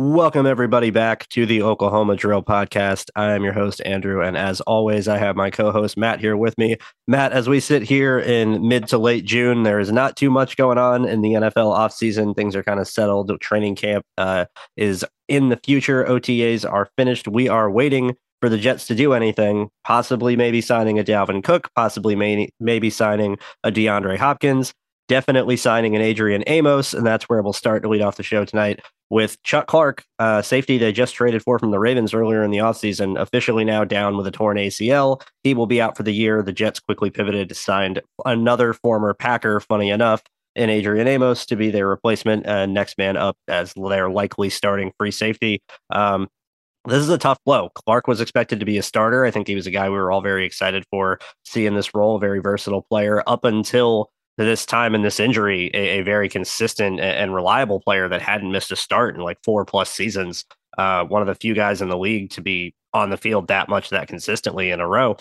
Welcome, everybody, back to the Oklahoma Drill Podcast. I am your host, Andrew, and as always, I have my co-host, Matt, here with me. Matt, as we sit here in mid to late June, there is not too much going on in the NFL offseason. Things are kind of settled. Training camp is in the future. OTAs are finished. We are waiting for the Jets to do anything, possibly maybe signing a Dalvin Cook, possibly maybe signing a DeAndre Hopkins, definitely signing an Adrian Amos, and that's where we'll start to lead off the show tonight with Chuck Clark, safety they just traded for from the Ravens earlier in the offseason, officially now down with a torn ACL. He will be out for the year. The Jets quickly pivoted, signed another former Packer, funny enough, and Adrian Amos to be their replacement, next man up as their likely starting free safety. This is a tough blow. Clark was expected to be a starter. I think he was a guy we were all very excited for seeing this role, very versatile player up until this time and this injury, a very consistent and reliable player that hadn't missed a start in like 4+ seasons. One of the few guys in the league to be on the field that much, that consistently in a row.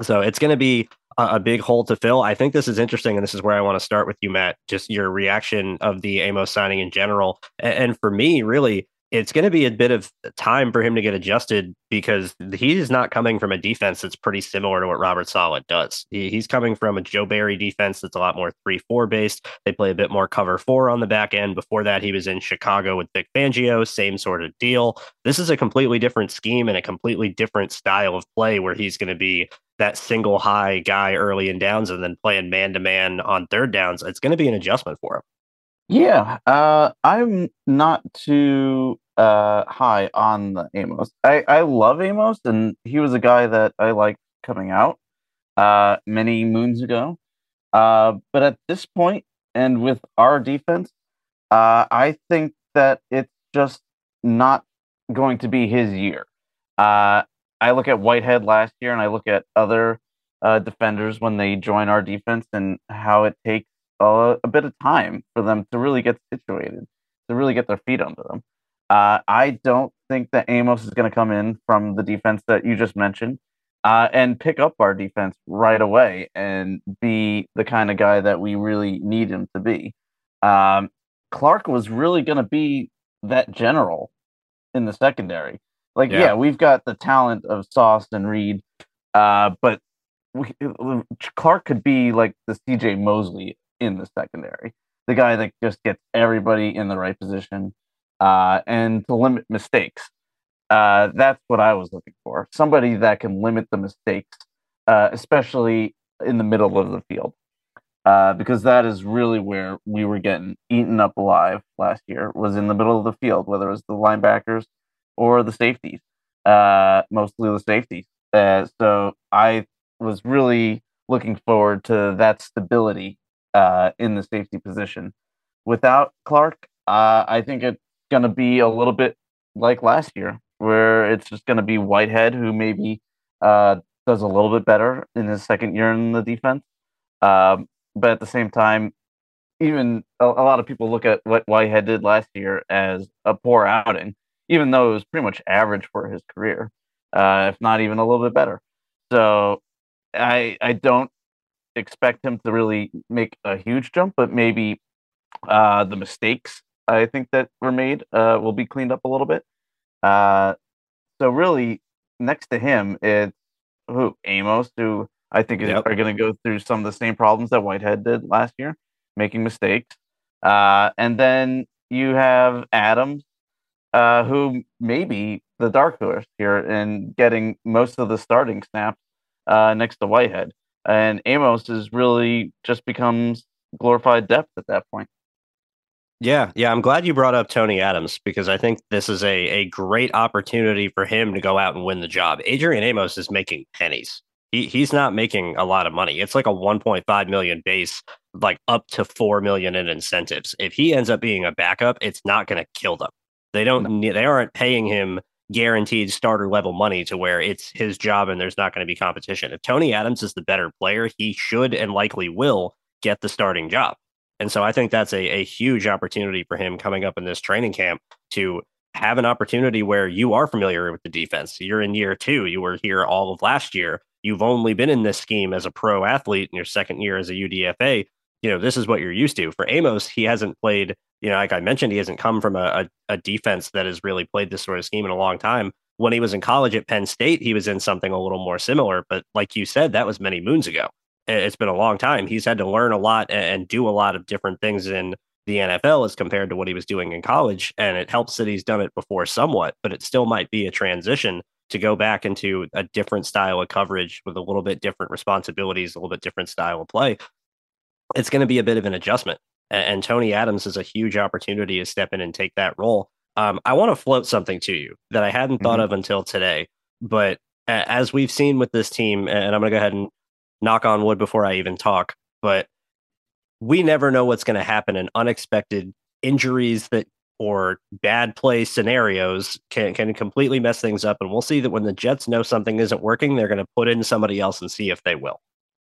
So it's going to be a big hole to fill. I think this is interesting, and this is where I want to start with you, Matt, just your reaction of the Amos signing in general. And for me, really, it's going to be a bit of time for him to get adjusted because he is not coming from a defense that's pretty similar to what Robert Saleh does. He's coming from a Joe Barry defense that's a lot more 3-4 based. They play a bit more cover 4 on the back end. Before that, he was in Chicago with Vic Fangio, same sort of deal. This is a completely different scheme and a completely different style of play where he's going to be that single high guy early in downs and then playing man-to-man on third downs. It's going to be an adjustment for him. Yeah, I'm not too high on the Amos. I love Amos, and he was a guy that I liked coming out many moons ago. But at this point, and with our defense, I think that it's just not going to be his year. I look at Whitehead last year, and I look at other defenders when they join our defense and how it takes a bit of time for them to really get situated, to really get their feet under them. I don't think that Amos is going to come in from the defense that you just mentioned and pick up our defense right away and be the kind of guy that we really need him to be. Clark was really going to be that general in the secondary. Like, yeah, we've got the talent of Sauce and Reed, but Clark could be like the C.J. Mosley in the secondary, the guy that just gets everybody in the right position and to limit mistakes. That's what I was looking for. Somebody that can limit the mistakes, especially in the middle of the field, because that is really where we were getting eaten up alive last year, was in the middle of the field, whether it was the linebackers or the safeties, mostly the safeties. So I was really looking forward to that stability in the safety position. Without Clark, I think it's going to be a little bit like last year, where it's just going to be Whitehead, who maybe does a little bit better in his second year in the defense. But at the same time, even a lot of people look at what Whitehead did last year as a poor outing, even though it was pretty much average for his career, if not even a little bit better. So I don't expect him to really make a huge jump, but maybe the mistakes I think that were made will be cleaned up a little bit. So really, next to him is Amos, who I think are going to go through some of the same problems that Whitehead did last year, making mistakes. And then you have Adams, who may be the dark horse here in getting most of the starting snaps next to Whitehead. And Amos is really just becomes glorified depth at that point. Yeah. I'm glad you brought up Tony Adams, because I think this is a great opportunity for him to go out and win the job. Adrian Amos is making pennies. He's not making a lot of money. It's like a 1.5 million base, like up to 4 million in incentives. If he ends up being a backup, it's not going to kill them. They aren't paying him guaranteed starter level money to where it's his job and there's not going to be competition. If Tony Adams is the better player, he should and likely will get the starting job. And so I think that's a huge opportunity for him coming up in this training camp to have an opportunity where you are familiar with the defense. You're in year 2. You were here all of last year. You've only been in this scheme as a pro athlete in your second year as a UDFA. you know, this is what you're used to. For Amos, he hasn't played, you know, like I mentioned, he hasn't come from a defense that has really played this sort of scheme in a long time. When he was in college at Penn State, he was in something a little more similar. But like you said, that was many moons ago. It's been a long time. He's had to learn a lot and do a lot of different things in the NFL as compared to what he was doing in college. And it helps that he's done it before somewhat, but it still might be a transition to go back into a different style of coverage with a little bit different responsibilities, a little bit different style of play. It's going to be a bit of an adjustment. And Tony Adams is a huge opportunity to step in and take that role. I want to float something to you that I hadn't thought of until today, but as we've seen with this team, and I'm going to go ahead and knock on wood before I even talk, but we never know what's going to happen, and unexpected injuries that or bad play scenarios can completely mess things up. And we'll see that when the Jets know something isn't working, they're going to put in somebody else and see if they will.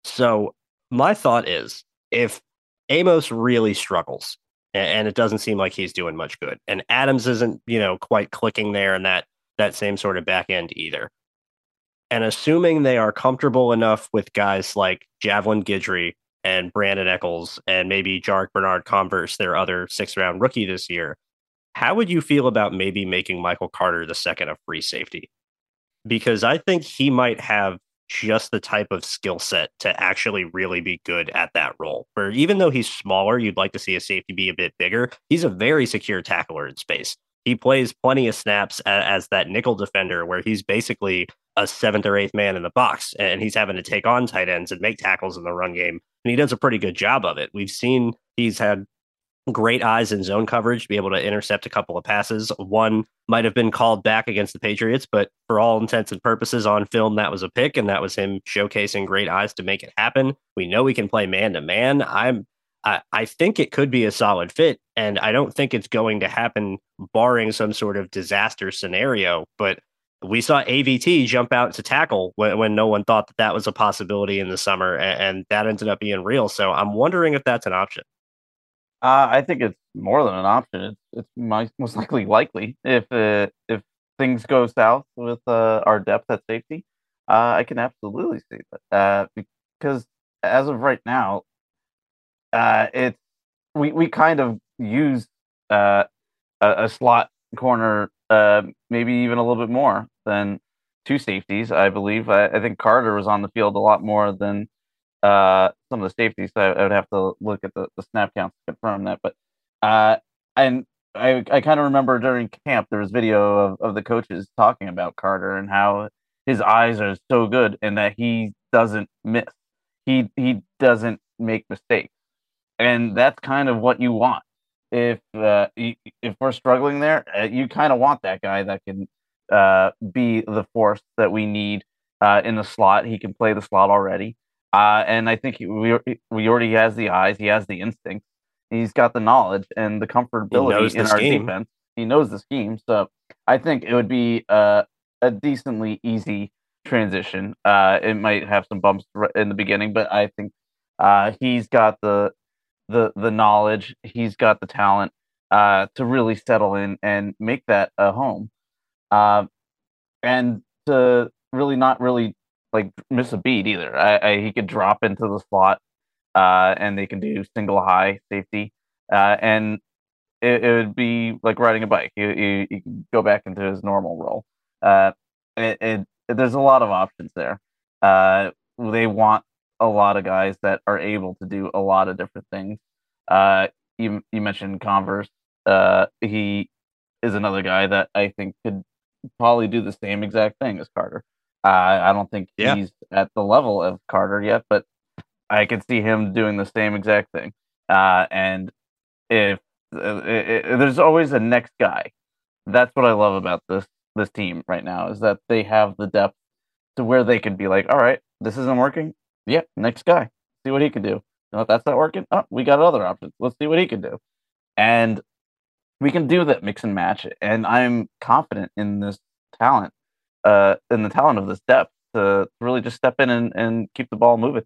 So my thought is, if Amos really struggles, and it doesn't seem like he's doing much good, and Adams isn't, you know, quite clicking there and that same sort of back end either, and assuming they are comfortable enough with guys like Javon Guidry and Brandon Echols and maybe Jarek Bernard-Converse, their other 6th-round rookie this year, how would you feel about maybe making Michael Carter II a free safety? Because I think he might have just the type of skill set to actually really be good at that role. Where even though he's smaller, you'd like to see a safety be a bit bigger, he's a very secure tackler in space. He plays plenty of snaps as that nickel defender where he's basically a 7th or 8th man in the box, and he's having to take on tight ends and make tackles in the run game. And he does a pretty good job of it. We've seen he's had great eyes in zone coverage to be able to intercept a couple of passes. One might have been called back against the Patriots, but for all intents and purposes on film, that was a pick, and that was him showcasing great eyes to make it happen. We know we can play man to man. I think it could be a solid fit, and I don't think it's going to happen barring some sort of disaster scenario. But we saw AVT jump out to tackle when no one thought that was a possibility in the summer, and that ended up being real. So I'm wondering if that's an option. I think it's more than an option. It's most likely if things go south with our depth at safety, I can absolutely see that because as of right now, it's we kind of use a slot corner maybe even a little bit more than two safeties. I believe I think Carter was on the field a lot more than some of the safeties, so I would have to look at the snap counts to confirm that. But and I kind of remember during camp there was video of the coaches talking about Carter and how his eyes are so good and that he doesn't miss. He doesn't make mistakes, and that's kind of what you want. If we're struggling there, you kind of want that guy that can be the force that we need in the slot. He can play the slot already. And I think we already has the eyes. He has the instincts. He's got the knowledge and the comfortability in our defense. He knows the scheme. So I think it would be a decently easy transition. It might have some bumps in the beginning, but I think he's got the knowledge. He's got the talent to really settle in and make that a home. And to really not really miss a beat either. He could drop into the slot, and they can do single high safety, and it would be like riding a bike. You can go back into his normal role. There's a lot of options there. They want a lot of guys that are able to do a lot of different things. You mentioned Converse. He is another guy that I think could probably do the same exact thing as Carter. I don't think he's at the level of Carter yet, but I could see him doing the same exact thing. And if there's always a next guy, that's what I love about this team right now, is that they have the depth to where they could be like, all right, this isn't working. Yeah, next guy. See what he can do. No, if that's not working, oh, we got other options. Let's see what he can do. And we can do that mix and match. And I'm confident in this talent. In the talent of this depth to really just step in and keep the ball moving.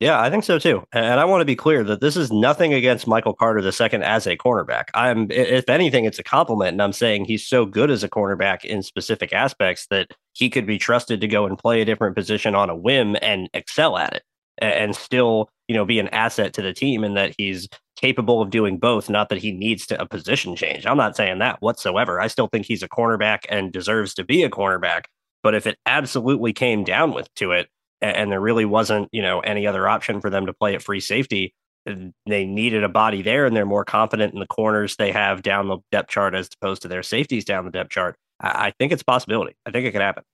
Yeah, I think so too. And I want to be clear that this is nothing against Michael Carter II as a cornerback. If anything, it's a compliment. And I'm saying he's so good as a cornerback in specific aspects that he could be trusted to go and play a different position on a whim and excel at it. and still, you know, be an asset to the team, and that he's capable of doing both. Not that he needs to a position change. I'm not saying that whatsoever. I still think he's a cornerback and deserves to be a cornerback. But if it absolutely came down to it, and there really wasn't, you know, any other option for them to play at free safety, they needed a body there, and they're more confident in the corners they have down the depth chart as opposed to their safeties down the depth chart. I think it's a possibility. I think it could happen.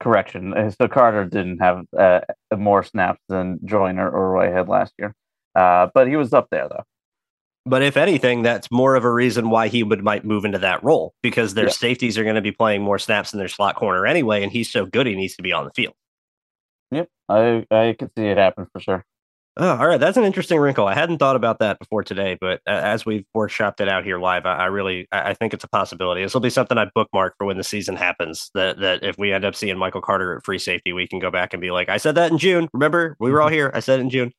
Correction. So Carter didn't have more snaps than Joyner or Whitehead last year, but he was up there, though. But if anything, that's more of a reason why he might move into that role, because their safeties are going to be playing more snaps in their slot corner anyway, and he's so good he needs to be on the field. Yep, I could see it happen for sure. Oh, all right, that's an interesting wrinkle. I hadn't thought about that before today, but as we've workshopped it out here live, I think it's a possibility. This will be something I bookmark for when the season happens, that if we end up seeing Michael Carter at free safety, we can go back and be like, I said that in June. Remember, we were all here. I said it in June.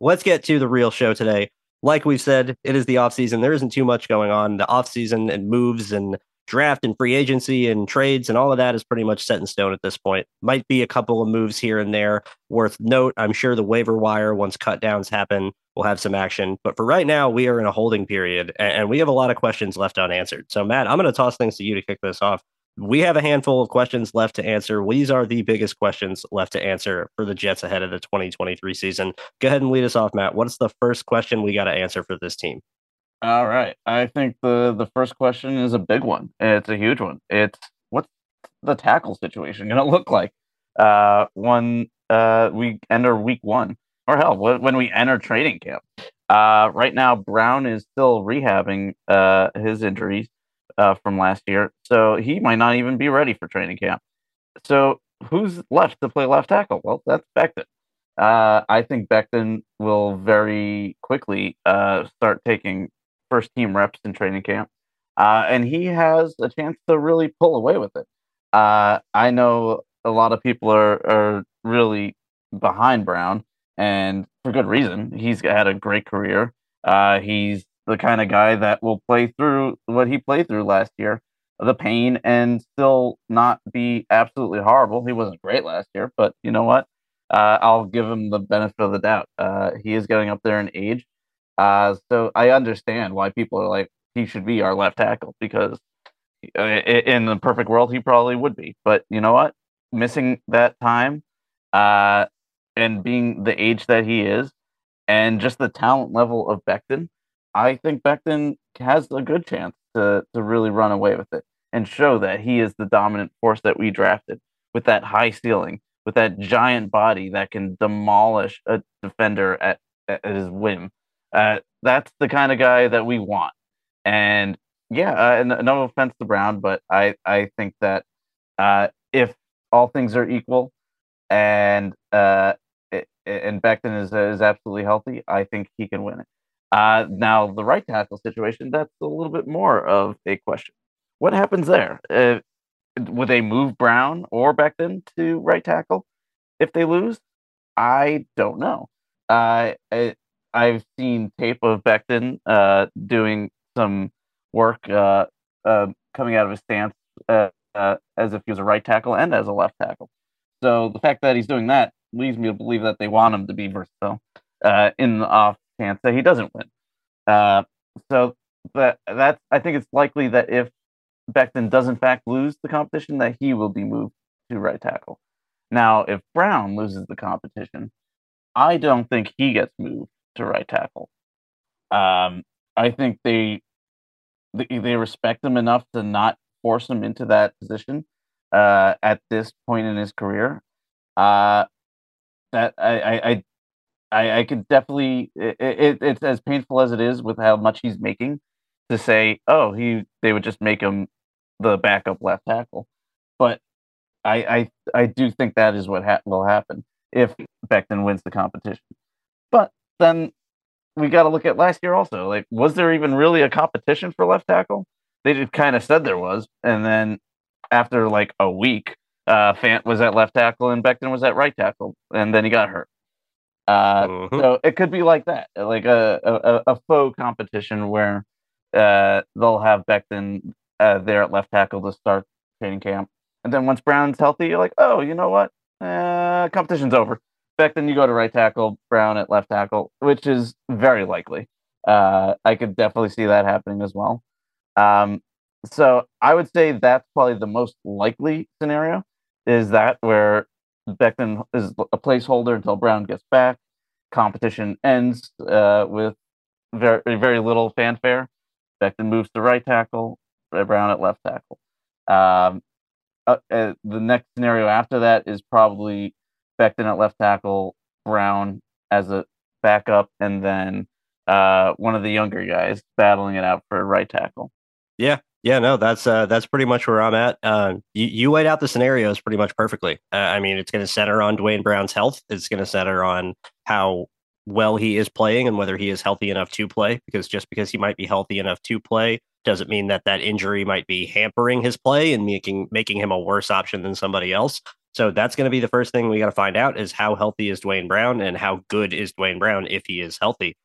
Let's get to the real show today. Like we've said, it is the offseason. There isn't too much going on. The offseason and moves and draft and free agency and trades and all of that is pretty much set in stone at this point. Might be a couple of moves here and there worth note. I'm sure the waiver wire, once cut downs happen, we'll have some action. But for right now, we are in a holding period, and we have a lot of questions left unanswered. So, Matt, I'm going to toss things to you to kick this off. We have a handful of questions left to answer. These are the biggest questions left to answer for the Jets ahead of the 2023 season. Go ahead and lead us off, Matt. What's the first question we got to answer for this team? All right. I think the first question is a big one. It's a huge one. It's what's the tackle situation going to look like when we enter week one, or hell, when we enter training camp? Right now, Brown is still rehabbing his injuries from last year, so he might not even be ready for training camp. So who's left to play left tackle? Well, that's Becton. I think Becton will very quickly start taking first team reps in training camp, and he has a chance to really pull away with it. I know a lot of people are really behind Brown, and for good reason. He's had a great career. He's the kind of guy that will play through what he played through last year, the pain, and still not be absolutely horrible. He wasn't great last year, but you know what? I'll give him the benefit of the doubt. He is getting up there in age. So I understand why people are like, he should be our left tackle, because in the perfect world, he probably would be. But you know what? Missing that time and being the age that he is, and just the talent level of Becton, I think Becton has a good chance to really run away with it and show that he is the dominant force that we drafted, with that high ceiling, with that giant body that can demolish a defender at his whim. That's the kind of guy that we want. And and no offense to Brown, but I think that if all things are equal and Becton is absolutely healthy, I think he can win it. Now, the right tackle situation, that's a little bit more of a question. What happens there? Would they move Brown or Becton to right tackle if they lose? I don't know. I've seen tape of Becton doing some work coming out of his stance as if he was a right tackle and as a left tackle. So the fact that he's doing that leads me to believe that they want him to be versatile in the off chance that he doesn't win. So I think it's likely that if Becton does in fact lose the competition, that he will be moved to right tackle. Now, if Brown loses the competition, I don't think he gets moved to right tackle. I think they respect him enough to not force him into that position at this point in his career. I could definitely, it's as painful as it is with how much he's making, to say, oh, they would just make him the backup left tackle. But I do think that is what will happen if Becton wins the competition. But then we got to look at last year also. Like, was there even really a competition for left tackle? They just kind of said there was. And then after like a week, Fant was at left tackle and Becton was at right tackle. And then he got hurt. So it could be like that, like a faux competition where they'll have Becton there at left tackle to start training camp. And then once Brown's healthy, you're like, oh, you know what? Competition's over. Becton, you go to right tackle, Brown at left tackle, which is very likely. I could definitely see that happening as well. So I would say that's probably the most likely scenario, is that where Becton is a placeholder until Brown gets back. Competition ends with very, very little fanfare. Becton moves to right tackle, Brown at left tackle. The next scenario after that is probably Becton at left tackle, Brown as a backup, and then one of the younger guys battling it out for right tackle. Yeah, no, that's pretty much where I'm at. You laid out the scenarios pretty much perfectly. I mean, it's going to center on Dwayne Brown's health. It's going to center on how well he is playing and whether he is healthy enough to play, because just because he might be healthy enough to play doesn't mean that that injury might be hampering his play and making him a worse option than somebody else. So that's going to be the first thing we got to find out, is how healthy is Dwayne Brown and how good is Dwayne Brown if he is healthy.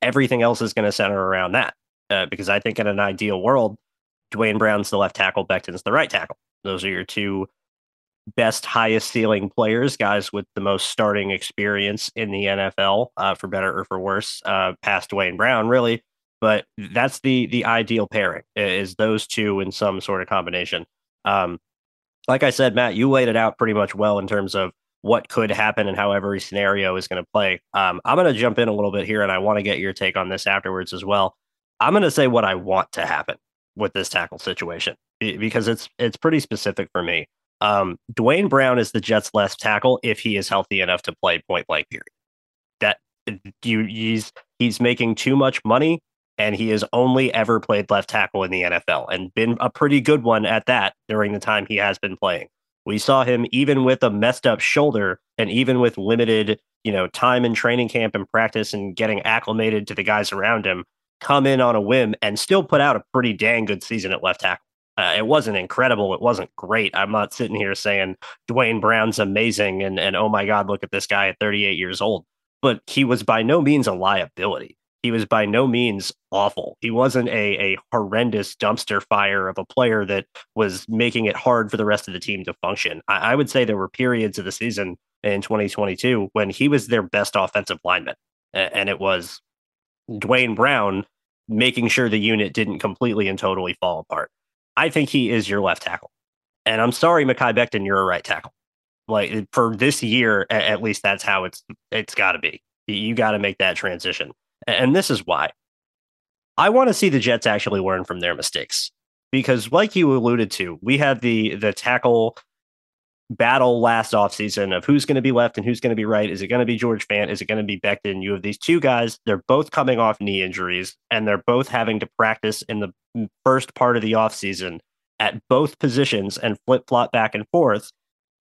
Everything else is going to center around that. Because I think in an ideal world, Dwayne Brown's the left tackle, Becton's the right tackle. Those are your two best, highest ceiling players, guys with the most starting experience in the NFL, for better or for worse, past Dwayne Brown, really. But that's the ideal pairing, is those two in some sort of combination. Like I said, Matt, you laid it out pretty much well in terms of what could happen and how every scenario is going to play. I'm going to jump in a little bit here, and I want to get your take on this afterwards as well. I'm going to say what I want to happen with this tackle situation, because it's pretty specific for me. Dwayne Brown is the Jets' left tackle if he is healthy enough to play, point blank period. That he's making too much money, and he has only ever played left tackle in the NFL and been a pretty good one at that during the time he has been playing. We saw him even with a messed up shoulder and even with limited, time in training camp and practice and getting acclimated to the guys around him, come in on a whim and still put out a pretty dang good season at left tackle. It wasn't incredible. It wasn't great. I'm not sitting here saying Dwayne Brown's amazing and oh my God, look at this guy at 38 years old. But he was by no means a liability. He was by no means awful. He wasn't a horrendous dumpster fire of a player that was making it hard for the rest of the team to function. I would say there were periods of the season in 2022 when he was their best offensive lineman. And it was Dwayne Brown making sure the unit didn't completely and totally fall apart. I think he is your left tackle. And I'm sorry, Mekhi Becton, you're a right tackle. Like, for this year, at least that's how it's got to be. You got to make that transition. And this is why. I want to see the Jets actually learn from their mistakes. Because like you alluded to, we had the tackle battle last offseason of who's going to be left and who's going to be right. Is it going to be George Fant? Is it going to be Becton? You have these two guys. They're both coming off knee injuries, and they're both having to practice in the first part of the offseason at both positions and flip-flop back and forth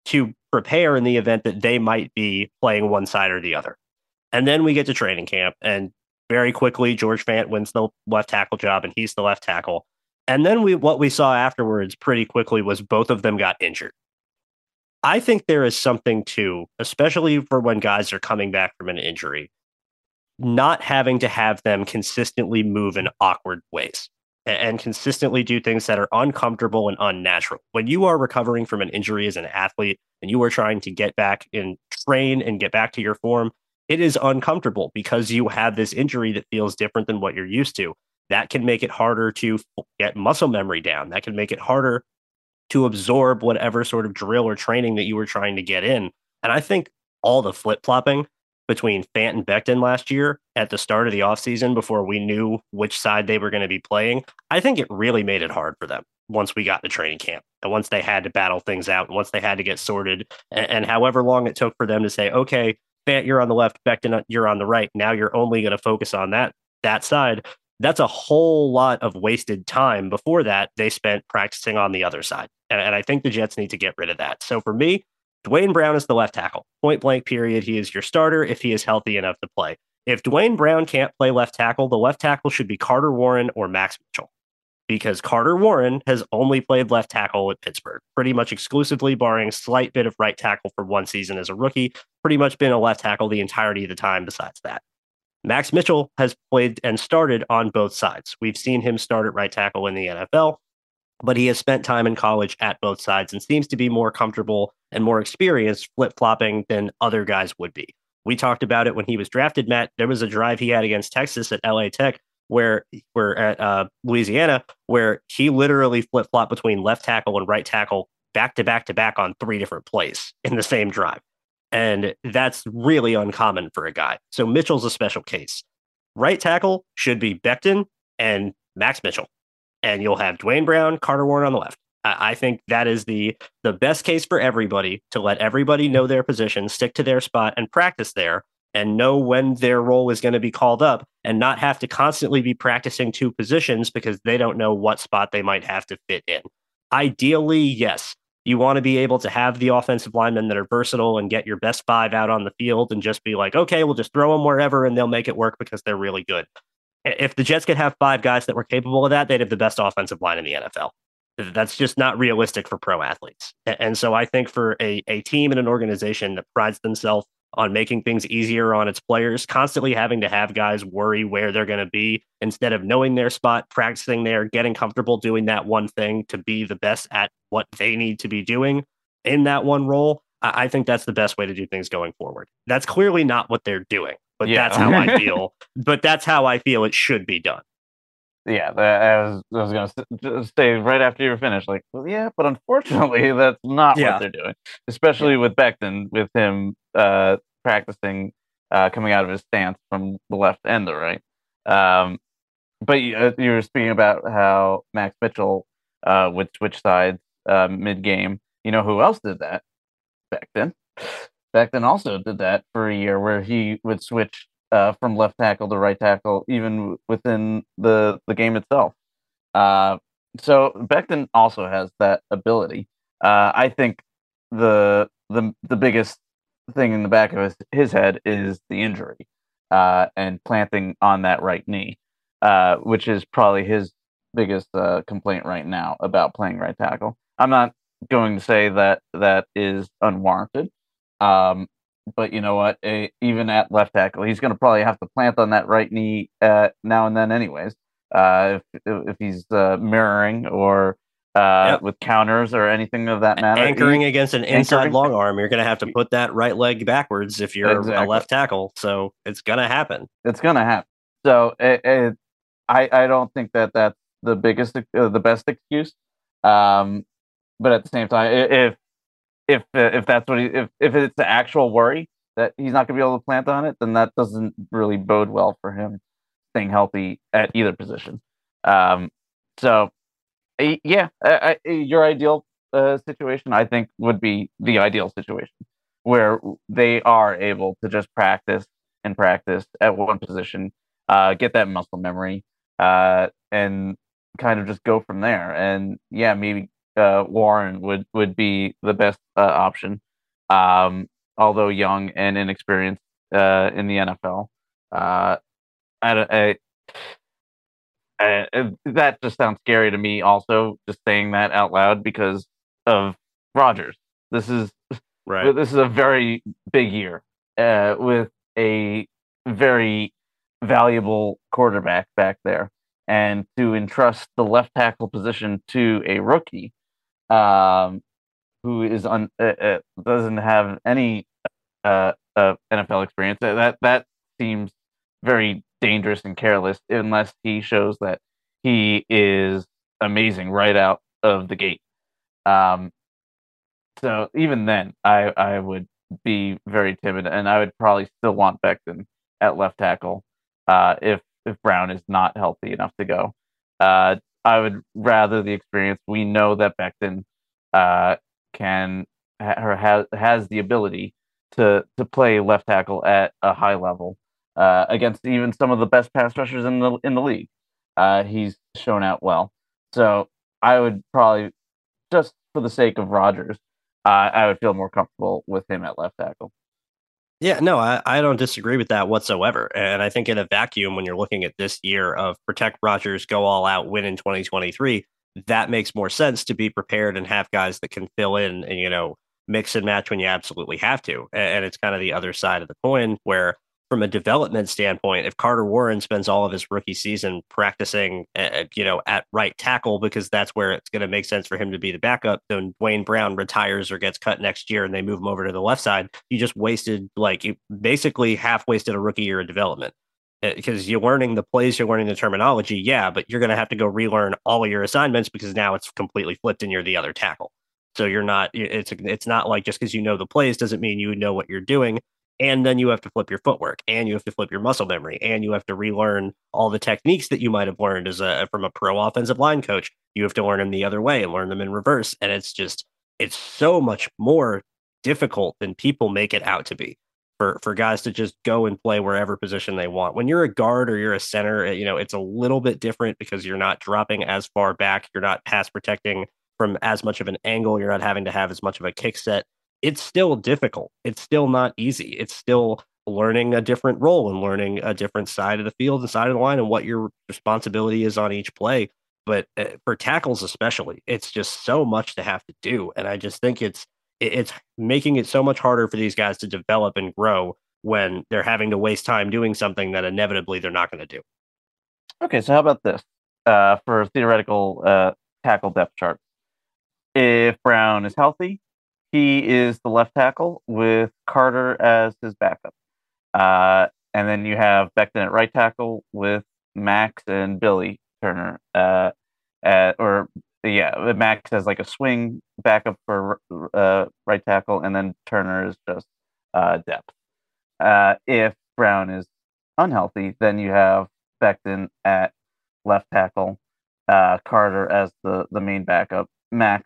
to prepare in the event that they might be playing one side or the other. And then we get to training camp, and very quickly George Fant wins the left tackle job, and he's the left tackle. And then what we saw afterwards pretty quickly was both of them got injured. I think there is something to, especially for when guys are coming back from an injury, not having to have them consistently move in awkward ways and consistently do things that are uncomfortable and unnatural. When you are recovering from an injury as an athlete and you are trying to get back and train and get back to your form, it is uncomfortable because you have this injury that feels different than what you're used to. That can make it harder to get muscle memory down. That can make it harder to absorb whatever sort of drill or training that you were trying to get in. And I think all the flip-flopping between Fant and Becton last year at the start of the offseason before we knew which side they were going to be playing, I think it really made it hard for them once we got to training camp and once they had to battle things out and once they had to get sorted and however long it took for them to say, okay, Fant, you're on the left, Becton, you're on the right. Now you're only going to focus on that side. That's a whole lot of wasted time before that they spent practicing on the other side. And I think the Jets need to get rid of that. So for me, Dwayne Brown is the left tackle. Point blank period. He is your starter if he is healthy enough to play. If Dwayne Brown can't play left tackle, the left tackle should be Carter Warren or Max Mitchell, because Carter Warren has only played left tackle at Pittsburgh, pretty much exclusively, barring a slight bit of right tackle for one season as a rookie, pretty much been a left tackle the entirety of the time besides that. Max Mitchell has played and started on both sides. We've seen him start at right tackle in the NFL. but he has spent time in college at both sides and seems to be more comfortable and more experienced flip-flopping than other guys would be. We talked about it when he was drafted, Matt. There was a drive he had against Texas at LA Tech, Louisiana, where he literally flip-flopped between left tackle and right tackle back-to-back-to-back on three different plays in the same drive. And that's really uncommon for a guy. So Mitchell's a special case. Right tackle should be Becton and Max Mitchell. And you'll have Dwayne Brown, Carter Warren on the left. I think that is the best case for everybody, to let everybody know their position, stick to their spot and practice there, and know when their role is going to be called up and not have to constantly be practicing two positions because they don't know what spot they might have to fit in. Ideally, yes, you want to be able to have the offensive linemen that are versatile and get your best five out on the field and just be like, okay, we'll just throw them wherever and they'll make it work because they're really good. If the Jets could have five guys that were capable of that, they'd have the best offensive line in the NFL. That's just not realistic for pro athletes. And so I think for a team and an organization that prides themselves on making things easier on its players, constantly having to have guys worry where they're going to be instead of knowing their spot, practicing there, getting comfortable doing that one thing to be the best at what they need to be doing in that one role, I think that's the best way to do things going forward. That's clearly not what they're doing, but yeah. That's how I feel. But that's how I feel it should be done. Yeah, I was going to say right after you were finished, like, well, yeah, but unfortunately, that's not what they're doing, especially with Becton, with him practicing coming out of his stance from the left and the right. But you were speaking about how Max Mitchell would switch sides mid-game. You know who else did that? Becton. Becton also did that for a year where he would switch from left tackle to right tackle, even within the game itself. So Becton also has that ability. I think the biggest thing in the back of his head is the injury and planting on that right knee, which is probably his biggest complaint right now about playing right tackle. I'm not going to say that that is unwarranted. But you know what? Even at left tackle, he's going to probably have to plant on that right knee now and then, anyways. If he's mirroring or with counters or anything of that matter, anchoring against an inside long arm, you're going to have to put that right leg backwards if you're a left tackle. So it's going to happen. It's going to happen. So I don't think that that's the best excuse. But at the same time, if that's what if it's the actual worry that he's not going to be able to plant on it, then that doesn't really bode well for him staying healthy at either position. Your ideal situation, I think, would be the ideal situation where they are able to just practice and practice at one position, get that muscle memory, and kind of just go from there. And yeah, maybe Warren would be the best option, although young and inexperienced in the NFL. That just sounds scary to me also, just saying that out loud because of Rodgers. This is a very big year with a very valuable quarterback back there, and to entrust the left tackle position to a rookie who is doesn't have any NFL experience. That seems very dangerous and careless, unless he shows that he is amazing right out of the gate. So even then, I would be very timid, and I would probably still want Becton at left tackle if Brown is not healthy enough to go. I would rather the experience. We know that Becton has the ability to play left tackle at a high level against even some of the best pass rushers in the league. He's shown out well, so I would probably, just for the sake of Rodgers, I would feel more comfortable with him at left tackle. Yeah, no, I don't disagree with that whatsoever. And I think in a vacuum, when you're looking at this year of protect Rodgers, go all out, win in 2023, that makes more sense to be prepared and have guys that can fill in and, mix and match when you absolutely have to. And it's kind of the other side of the coin where from a development standpoint, if Carter Warren spends all of his rookie season practicing, at right tackle, because that's where it's going to make sense for him to be the backup, then Dwayne Brown retires or gets cut next year and they move him over to the left side, you just wasted, you basically half wasted a rookie year of development, because you're learning the plays, you're learning the terminology. Yeah, but you're going to have to go relearn all of your assignments because now it's completely flipped and you're the other tackle. So you're not, it's not like just because you know the plays doesn't mean you know what you're doing. And then you have to flip your footwork, and you have to flip your muscle memory, and you have to relearn all the techniques that you might have learned as from a pro offensive line coach. You have to learn them the other way and learn them in reverse. And it's so much more difficult than people make it out to be for guys to just go and play wherever position they want. When you're a guard or you're a center, it's a little bit different because you're not dropping as far back. You're not pass protecting from as much of an angle. You're not having to have as much of a kick set. It's still difficult. It's still not easy. It's still learning a different role and learning a different side of the field and side of the line and what your responsibility is on each play. But for tackles especially, it's just so much to have to do. And I just think it's making it so much harder for these guys to develop and grow when they're having to waste time doing something that inevitably they're not going to do. Okay, so how about this for theoretical tackle depth chart? If Brown is healthy, he is the left tackle with Carter as his backup. And then you have Becton at right tackle with Max and Billy Turner. Max as like a swing backup for right tackle, and then Turner is just depth. If Brown is unhealthy, then you have Becton at left tackle, Carter as the main backup, Max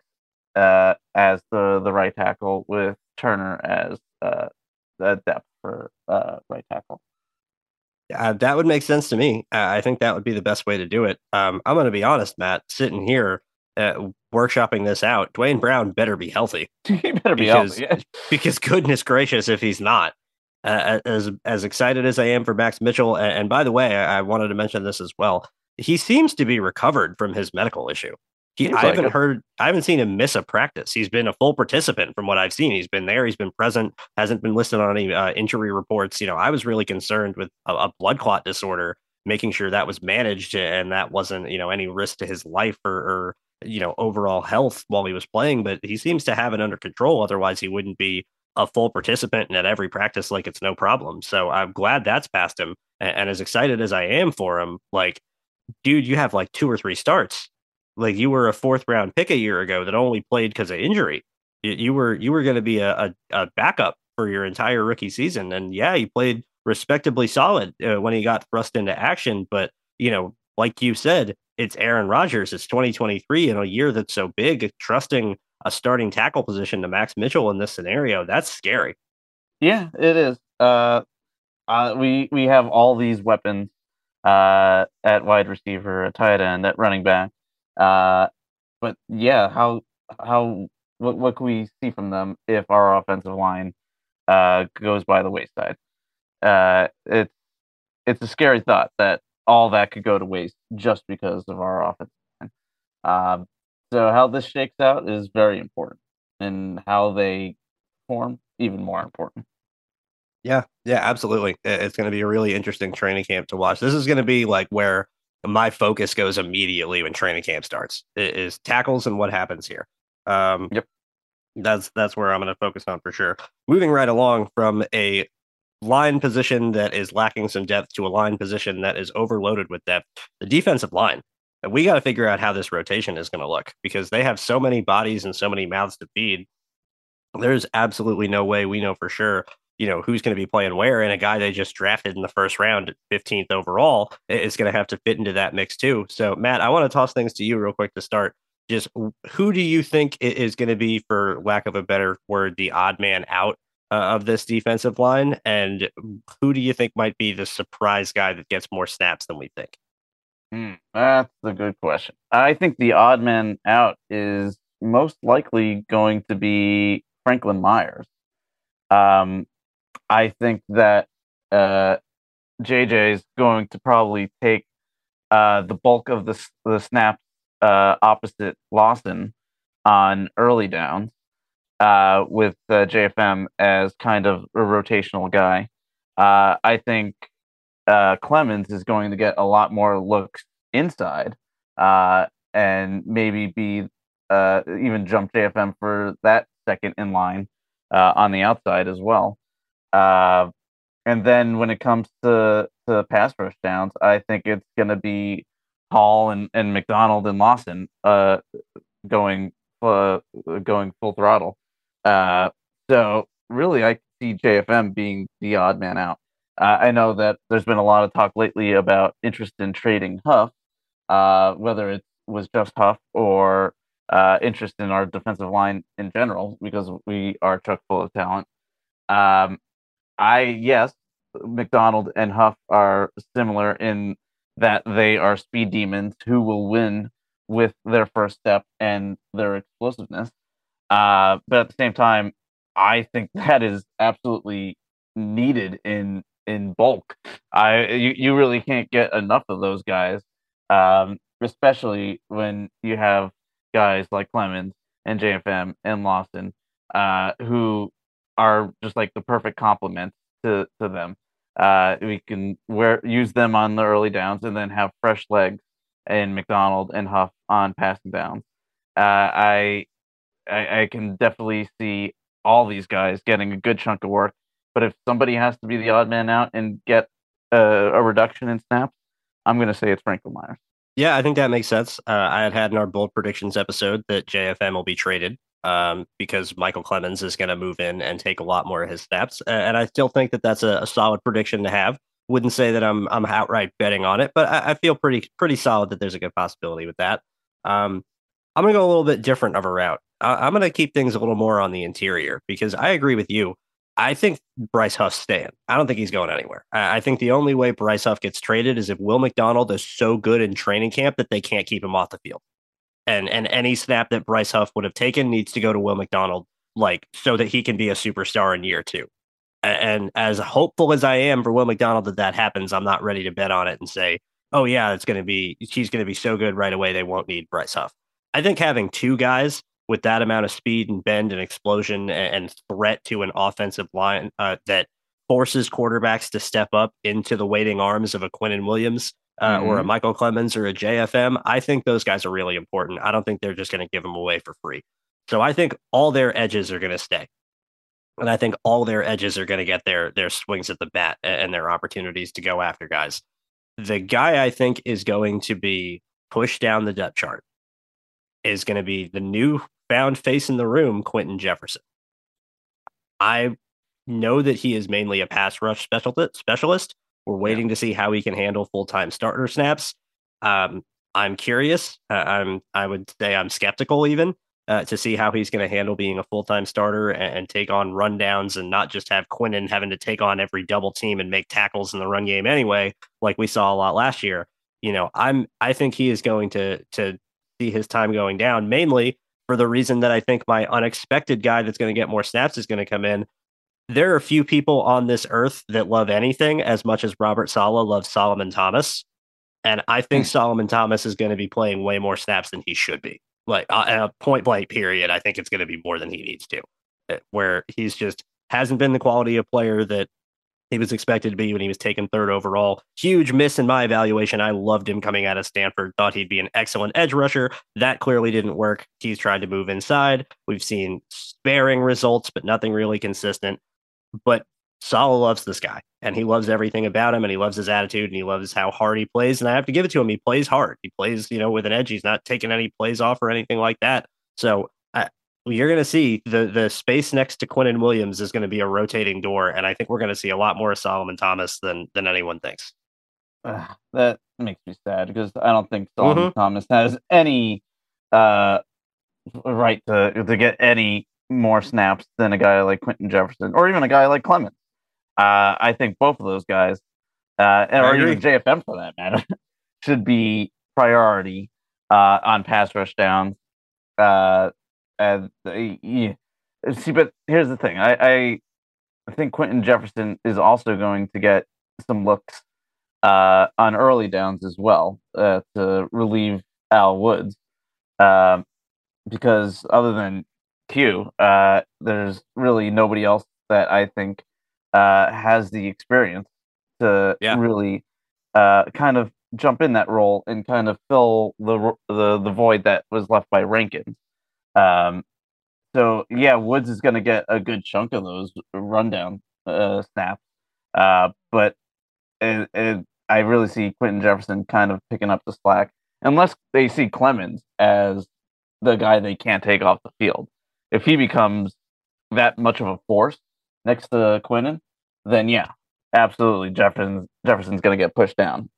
as the right tackle with Turner as the depth for right tackle. That would make sense to me. I think that would be the best way to do it. I'm going to be honest, Matt, sitting here workshopping this out, Dwayne Brown better be healthy. Healthy, yeah. Because goodness gracious, if he's not. As excited as I am for Max Mitchell, and by the way, I wanted to mention this as well, he seems to be recovered from his medical issue. I haven't seen him miss a practice. He's been a full participant from what I've seen. He's been there. He's been present. Hasn't been listed on any injury reports. I was really concerned with a blood clot disorder, making sure that was managed and that wasn't, any risk to his life or overall health while he was playing. But he seems to have it under control. Otherwise, he wouldn't be a full participant and at every practice like it's no problem. So I'm glad that's past him. And as excited as I am for him, dude, you have 2 or 3 starts. You were a 4th round pick a year ago that only played because of injury. You were going to be a backup for your entire rookie season. And yeah, he played respectably solid when he got thrust into action. But, like you said, it's Aaron Rodgers. It's 2023 in a year that's so big. Trusting a starting tackle position to Max Mitchell in this scenario, that's scary. Yeah, it is. We have all these weapons at wide receiver, at tight end, at running back. But yeah, what can we see from them if our offensive line goes by the wayside? It's a scary thought that all that could go to waste just because of our offensive line. So how this shakes out is very important, and how they form even more important. Yeah, absolutely. It's going to be a really interesting training camp to watch. This is going to be where my focus goes immediately when training camp starts. It is tackles and what happens here. Yep. That's where I'm going to focus on for sure. Moving right along from a line position that is lacking some depth to a line position that is overloaded with depth, the defensive line. And we got to figure out how this rotation is going to look, because they have so many bodies and so many mouths to feed. There's absolutely no way we know for sure who's going to be playing where, and a guy they just drafted in the 1st round, 15th overall, is going to have to fit into that mix too. So, Matt, I want to toss things to you real quick to start. Just who do you think is going to be, for lack of a better word, the odd man out of this defensive line, and who do you think might be the surprise guy that gets more snaps than we think? That's a good question. I think the odd man out is most likely going to be Franklin Myers. I think that JJ is going to probably take the bulk of the snaps opposite Lawson on early downs, with JFM as kind of a rotational guy. I think Clemens is going to get a lot more looks inside and maybe be even jump JFM for that second in line on the outside as well. And then when it comes to pass rush downs, I think it's going to be Hall and McDonald and Lawson going full throttle. So really, I see JFM being the odd man out. I know that there's been a lot of talk lately about interest in trading Huff, whether it was just Huff or interest in our defensive line in general, because we are chock full of talent. McDonald and Huff are similar in that they are speed demons who will win with their first step and their explosiveness. But at the same time, I think that is absolutely needed in bulk. You really can't get enough of those guys, especially when you have guys like Clemens and JFM and Lawson, who are just like the perfect complement to them. We can use them on the early downs and then have fresh legs in McDonald and Huff on passing downs. I can definitely see all these guys getting a good chunk of work, but if somebody has to be the odd man out and get a reduction in snaps, I'm going to say it's Franklin Myers. Yeah, I think that makes sense. I had in our bold predictions episode that JFM will be traded. Because Michael Clemens is going to move in and take a lot more of his snaps. And I still think that that's a solid prediction to have. Wouldn't say that I'm outright betting on it, but I feel pretty solid that there's a good possibility with that. I'm going to go a little bit different of a route. I'm going to keep things a little more on the interior because I agree with you. I think Bryce Huff's staying. I don't think he's going anywhere. I think the only way Bryce Huff gets traded is if Will McDonald is so good in training camp that they can't keep him off the field. And any snap that Bryce Huff would have taken needs to go to Will McDonald, like so that he can be a superstar in year two. And as hopeful as I am for Will McDonald that happens, I'm not ready to bet on it and say, oh, yeah, he's going to be so good right away. They won't need Bryce Huff. I think having two guys with that amount of speed and bend and explosion and threat to an offensive line that forces quarterbacks to step up into the waiting arms of a Quinnen Williams or a Michael Clemens or a JFM. I think those guys are really important. I don't think they're just going to give them away for free. So I think all their edges are going to stay. And I think all their edges are going to get their swings at the bat and their opportunities to go after guys. The guy I think is going to be pushed down the depth chart is going to be the new found face in the room, Quinton Jefferson. I know that he is mainly a pass rush specialist. We're waiting to see how he can handle full-time starter snaps. I'm curious. I would say I'm skeptical even to see how he's going to handle being a full-time starter and take on rundowns and not just have Quinnen having to take on every double team and make tackles in the run game anyway, like we saw a lot last year. You know, I think he is going to see his time going down, mainly for the reason that I think my unexpected guy that's going to get more snaps is going to come in. There are few people on this earth that love anything as much as Robert Saleh loves Solomon Thomas. And I think Solomon Thomas is going to be playing way more snaps than he should be. Like a point blank period, I think it's going to be more than he needs to, where he's just hasn't been the quality of player that he was expected to be when he was taken third overall. Huge miss in my evaluation. I loved him coming out of Stanford, thought he'd be an excellent edge rusher. That clearly didn't work. He's tried to move inside. We've seen sparing results, but nothing really consistent. But Saleh loves this guy, and he loves everything about him, and he loves his attitude, and he loves how hard he plays. And I have to give it to him. He plays hard. He plays, with an edge. He's not taking any plays off or anything like that. So you're going to see the space next to Quinnen Williams is going to be a rotating door, and I think we're going to see a lot more of Solomon Thomas than anyone thinks. That makes me sad because I don't think Solomon Thomas has any right to get any more snaps than a guy like Quinton Jefferson or even a guy like Clemens. I think both of those guys or even JFM for that matter should be priority on pass rush downs. See, but here's the thing. I think Quinton Jefferson is also going to get some looks on early downs as well to relieve Al Woods because other than Q, there's really nobody else that I think has the experience to really kind of jump in that role and kind of fill the void that was left by Rankins. So yeah, Woods is going to get a good chunk of those rundown snaps, but I really see Quinton Jefferson kind of picking up the slack, unless they see Clemens as the guy they can't take off the field. If he becomes that much of a force next to Quinnen, then yeah, absolutely, Jefferson's going to get pushed down,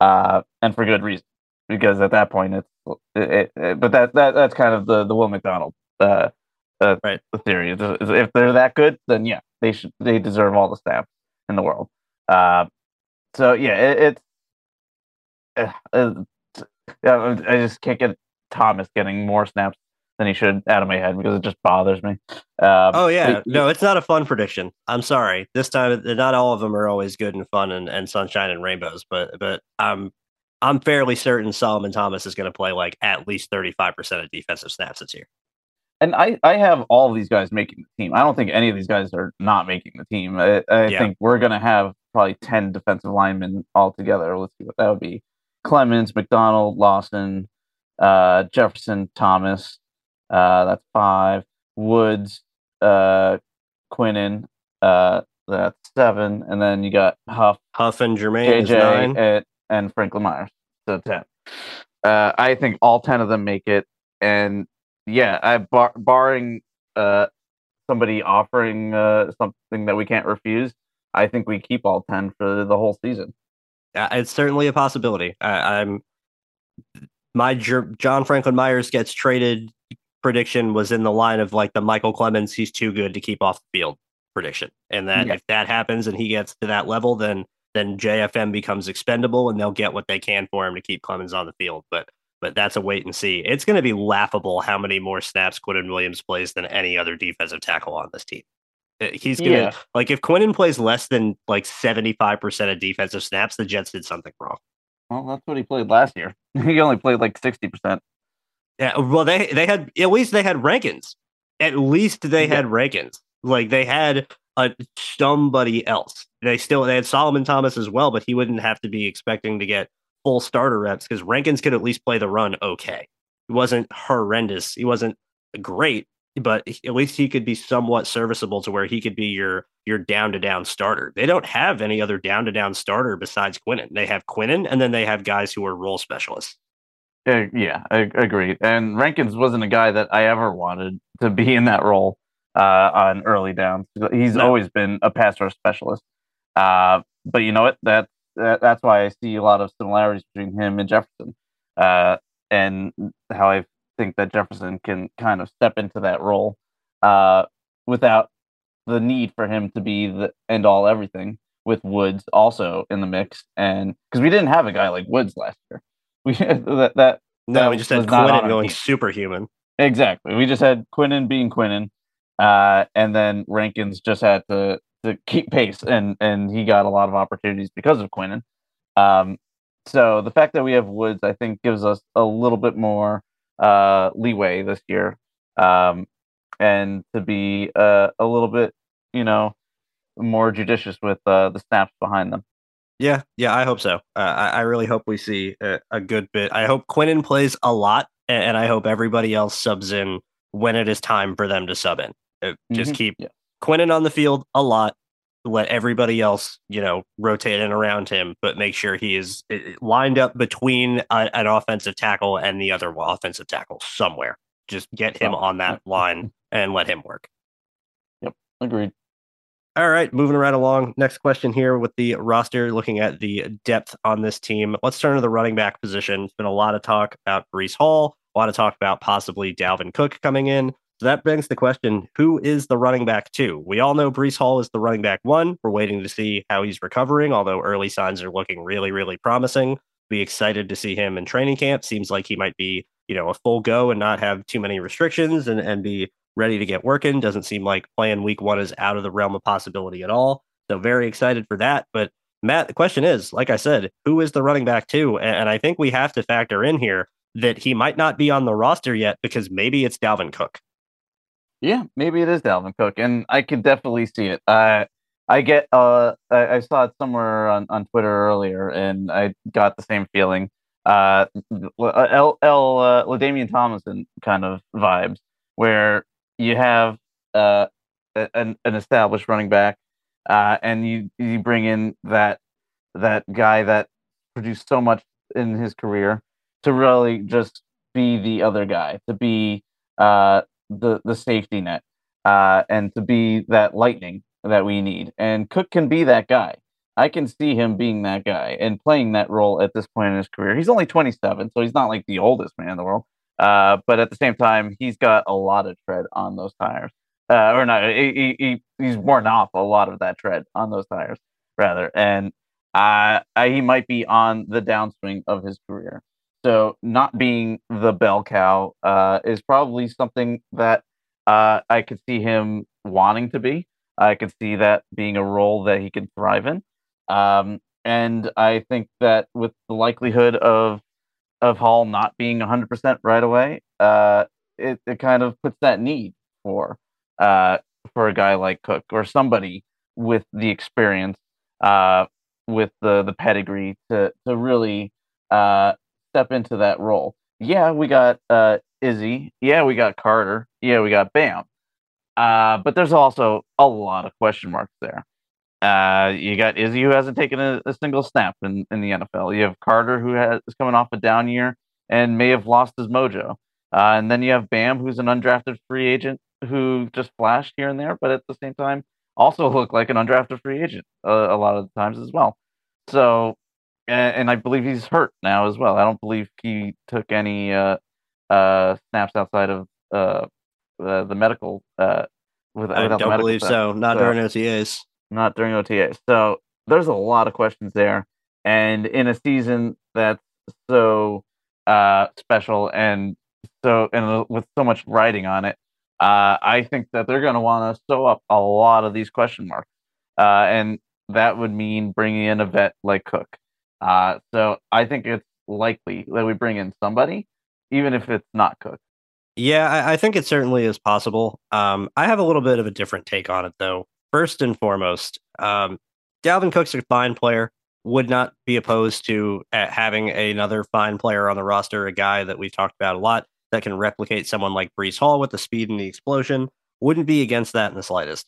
and for good reason, because at that point it's but that's kind of the Will McDonald right, the theory. If they're that good, then yeah, they deserve all the snaps in the world. So yeah, I just can't get Thomas getting more snaps than he should out of my head, because it just bothers me. It's not a fun prediction. I'm sorry. This time, not all of them are always good and fun and sunshine and rainbows, but I'm fairly certain Solomon Thomas is going to play like at least 35% of defensive snaps this year. And I have all of these guys making the team. I don't think any of these guys are not making the team. I think we're going to have probably 10 defensive linemen all together. Let's see what that would be. Clemens, McDonald, Lawson, Jefferson, Thomas. That's 5. Woods, Quinnen. That's 7. And then you got Huff and Jermaine, JJ, is 9. And Franklin Myers. So 10. I think all 10 of them make it. And yeah, barring somebody offering something that we can't refuse, I think we keep all 10 for the whole season. It's certainly a possibility. John Franklin Myers gets traded prediction was in the line of like the Michael Clemens, he's too good to keep off the field prediction. And that if that happens and he gets to that level, then JFM becomes expendable and they'll get what they can for him to keep Clemens on the field. But that's a wait and see. It's going to be laughable how many more snaps Quinnen Williams plays than any other defensive tackle on this team. He's going to, like, if Quinnen plays less than like 75% of defensive snaps, the Jets did something wrong. Well, that's what he played last year. He only played like 60%. Yeah. Well, they had Rankins. At least they had Rankins. Like, they had somebody else. They had Solomon Thomas as well, but he wouldn't have to be expecting to get full starter reps, because Rankins could at least play the run okay. He wasn't horrendous. He wasn't great, but at least he could be somewhat serviceable to where he could be your down-to-down starter. They don't have any other down-to-down starter besides Quinnen. They have Quinnen, and then they have guys who are role specialists. Yeah, I agree. And Rankins wasn't a guy that I ever wanted to be in that role on early downs. He's always been a pass rush specialist. But you know what? That's why I see a lot of similarities between him and Jefferson, and how I think that Jefferson can kind of step into that role without the need for him to be the end all everything, with Woods also in the mix. And because we didn't have a guy like Woods last year, we just had Quinnen going superhuman. Exactly, we just had Quinnen being Quinnen, and then Rankins just had to keep pace, and he got a lot of opportunities because of Quinnen. So the fact that we have Woods, I think, gives us a little bit more leeway this year, and to be a little bit, more judicious with the snaps behind them. Yeah, I hope so. I really hope we see a good bit. I hope Quinnen plays a lot, and I hope everybody else subs in when it is time for them to sub in. Just keep... Yeah. Quinnen on the field a lot, let everybody else, rotate in around him, but make sure he is lined up between an offensive tackle and the other offensive tackle somewhere. Just get him on that line and let him work. Yep, agreed. All right, moving right along. Next question here with the roster, looking at the depth on this team. Let's turn to the running back position. It's been a lot of talk about Breece Hall, a lot of talk about possibly Dalvin Cook coming in. So that brings the question, who is the running back 2? We all know Breece Hall is the running back 1. We're waiting to see how he's recovering, although early signs are looking really, really promising. Be excited to see him in training camp. Seems like he might be, a full go and not have too many restrictions and be ready to get working. Doesn't seem like playing week 1 is out of the realm of possibility at all. So very excited for that. But Matt, the question is, like I said, who is the running back 2? And I think we have to factor in here that he might not be on the roster yet, because maybe it's Dalvin Cook. Yeah, maybe it is Dalvin Cook, and I could definitely see it. I saw it somewhere on Twitter earlier, and I got the same feeling. LaDainian Tomlinson kind of vibes, where you have an established running back, and you bring in that guy that produced so much in his career to really just be the other guy, to be the safety net, and to be that lightning that we need. And Cook can be that guy. I can see him being that guy and playing that role at this point in his career. He's only 27, so he's not like the oldest man in the world. But at the same time, he's got a lot of tread on those tires. Or not, he's worn off a lot of that tread on those tires, rather. And he might be on the downswing of his career. So not being the bell cow is probably something that I could see him wanting to be. I could see that being a role that he can thrive in. And I think that with the likelihood of Hall not being 100% right away, it kind of puts that need for a guy like Cook or somebody with the experience, with the pedigree to really step into that role. Yeah, we got Izzy. Yeah, we got Carter. Yeah, we got Bam. But there's also a lot of question marks there. You got Izzy, who hasn't taken a single snap in the NFL. You have Carter, who is coming off a down year and may have lost his mojo. And then you have Bam, who's an undrafted free agent who just flashed here and there, but at the same time also looked like an undrafted free agent a lot of the times as well. So, and I believe he's hurt now as well. I don't believe he took any snaps outside of the medical. I don't believe so. Not during OTAs. Not during OTAs. So there's a lot of questions there, and in a season that's so special and with so much riding on it, I think that they're going to want to sew up a lot of these question marks, and that would mean bringing in a vet like Cook. So I think it's likely that we bring in somebody, even if it's not Cook. Yeah, I think it certainly is possible. I have a little bit of a different take on it, though. First and foremost, Dalvin Cook's a fine player. Would not be opposed to having another fine player on the roster, a guy that we've talked about a lot that can replicate someone like Breece Hall with the speed and the explosion. Wouldn't be against that in the slightest.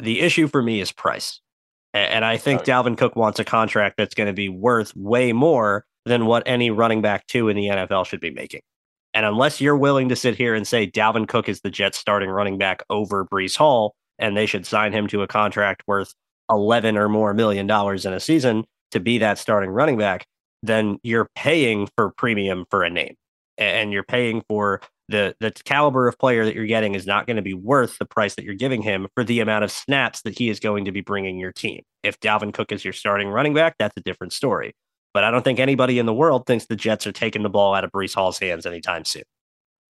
The issue for me is price. And I think Dalvin Cook wants a contract that's going to be worth way more than what any running back two in the NFL should be making. And unless you're willing to sit here and say Dalvin Cook is the Jets starting running back over Breece Hall, and they should sign him to a contract worth $11 or more million in a season to be that starting running back, then you're paying for premium for a name. And you're paying for the caliber of player that you're getting is not going to be worth the price that you're giving him for the amount of snaps that he is going to be bringing your team. If Dalvin Cook is your starting running back, that's a different story. But I don't think anybody in the world thinks the Jets are taking the ball out of Breece Hall's hands anytime soon,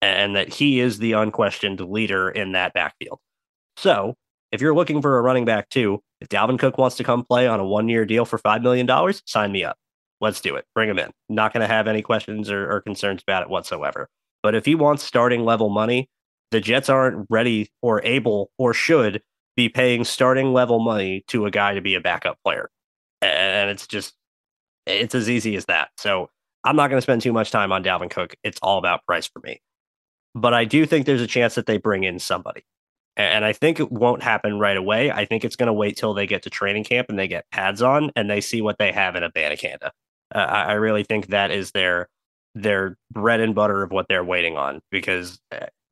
and that he is the unquestioned leader in that backfield. So if you're looking for a running back too, if Dalvin Cook wants to come play on a one-year deal for $5 million, sign me up. Let's do it. Bring him in. Not going to have any questions or concerns about it whatsoever. But if he wants starting level money, the Jets aren't ready or able or should be paying starting level money to a guy to be a backup player. And it's as easy as that. So I'm not going to spend too much time on Dalvin Cook. It's all about price for me. But I do think there's a chance that they bring in somebody. And I think it won't happen right away. I think it's going to wait till they get to training camp and they get pads on and they see what they have in Abanacanda. I really think that is their bread and butter of what they're waiting on, because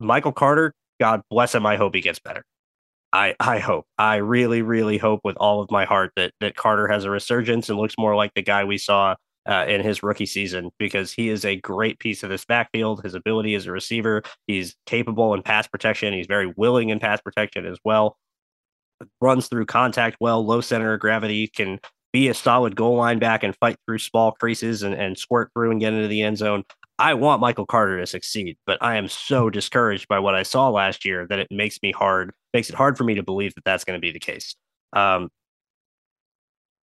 Michael Carter, God bless him, I hope he gets better. I hope. I really, really hope with all of my heart that Carter has a resurgence and looks more like the guy we saw in his rookie season, because he is a great piece of this backfield. His ability as a receiver, he's capable in pass protection. He's very willing in pass protection as well. Runs through contact well, low center of gravity, can be a solid goal line back and fight through small creases and squirt through and get into the end zone. I want Michael Carter to succeed, but I am so discouraged by what I saw last year that it makes it hard for me to believe that that's going to be the case.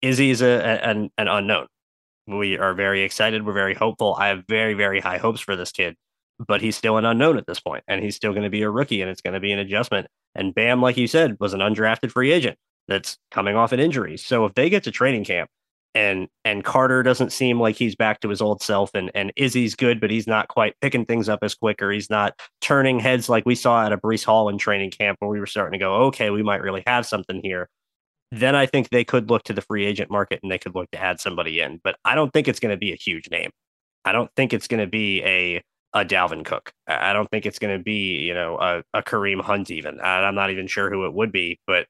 Izzy is an unknown. We are very excited. We're very hopeful. I have very, very high hopes for this kid, but he's still an unknown at this point, and he's still going to be a rookie, and it's going to be an adjustment. And Bam, like you said, was an undrafted free agent. that's coming off an injury. So if they get to training camp and Carter doesn't seem like he's back to his old self, and Izzy's good, but he's not quite picking things up as quick, or he's not turning heads like we saw at a Breece Hall in training camp where we were starting to go, okay, we might really have something here. Then I think they could look to the free agent market and they could look to add somebody in. But I don't think it's going to be a huge name. I don't think it's going to be a Dalvin Cook. I don't think it's going to be, you know, a Kareem Hunt even. I'm not even sure who it would be, but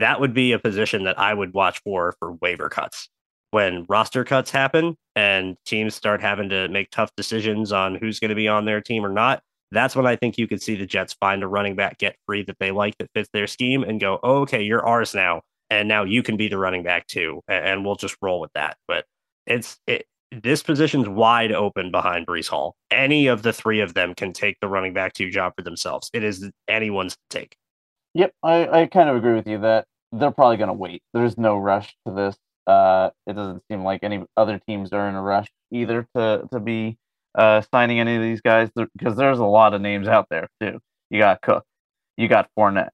that would be a position that I would watch for waiver cuts. When roster cuts happen and teams start having to make tough decisions on who's going to be on their team or not, that's when I think you could see the Jets find a running back get free that they like, that fits their scheme, and go, oh, okay, you're ours now. And now you can be the running back too. And we'll just roll with that. But this position's wide open behind Breece Hall. Any of the three of them can take the running back two job for themselves. It is anyone's take. Yep. I kind of agree with you that they're probably going to wait. There's no rush to this. It doesn't seem like any other teams are in a rush either to be signing any of these guys, because there's a lot of names out there too. You got Cook. You got Fournette.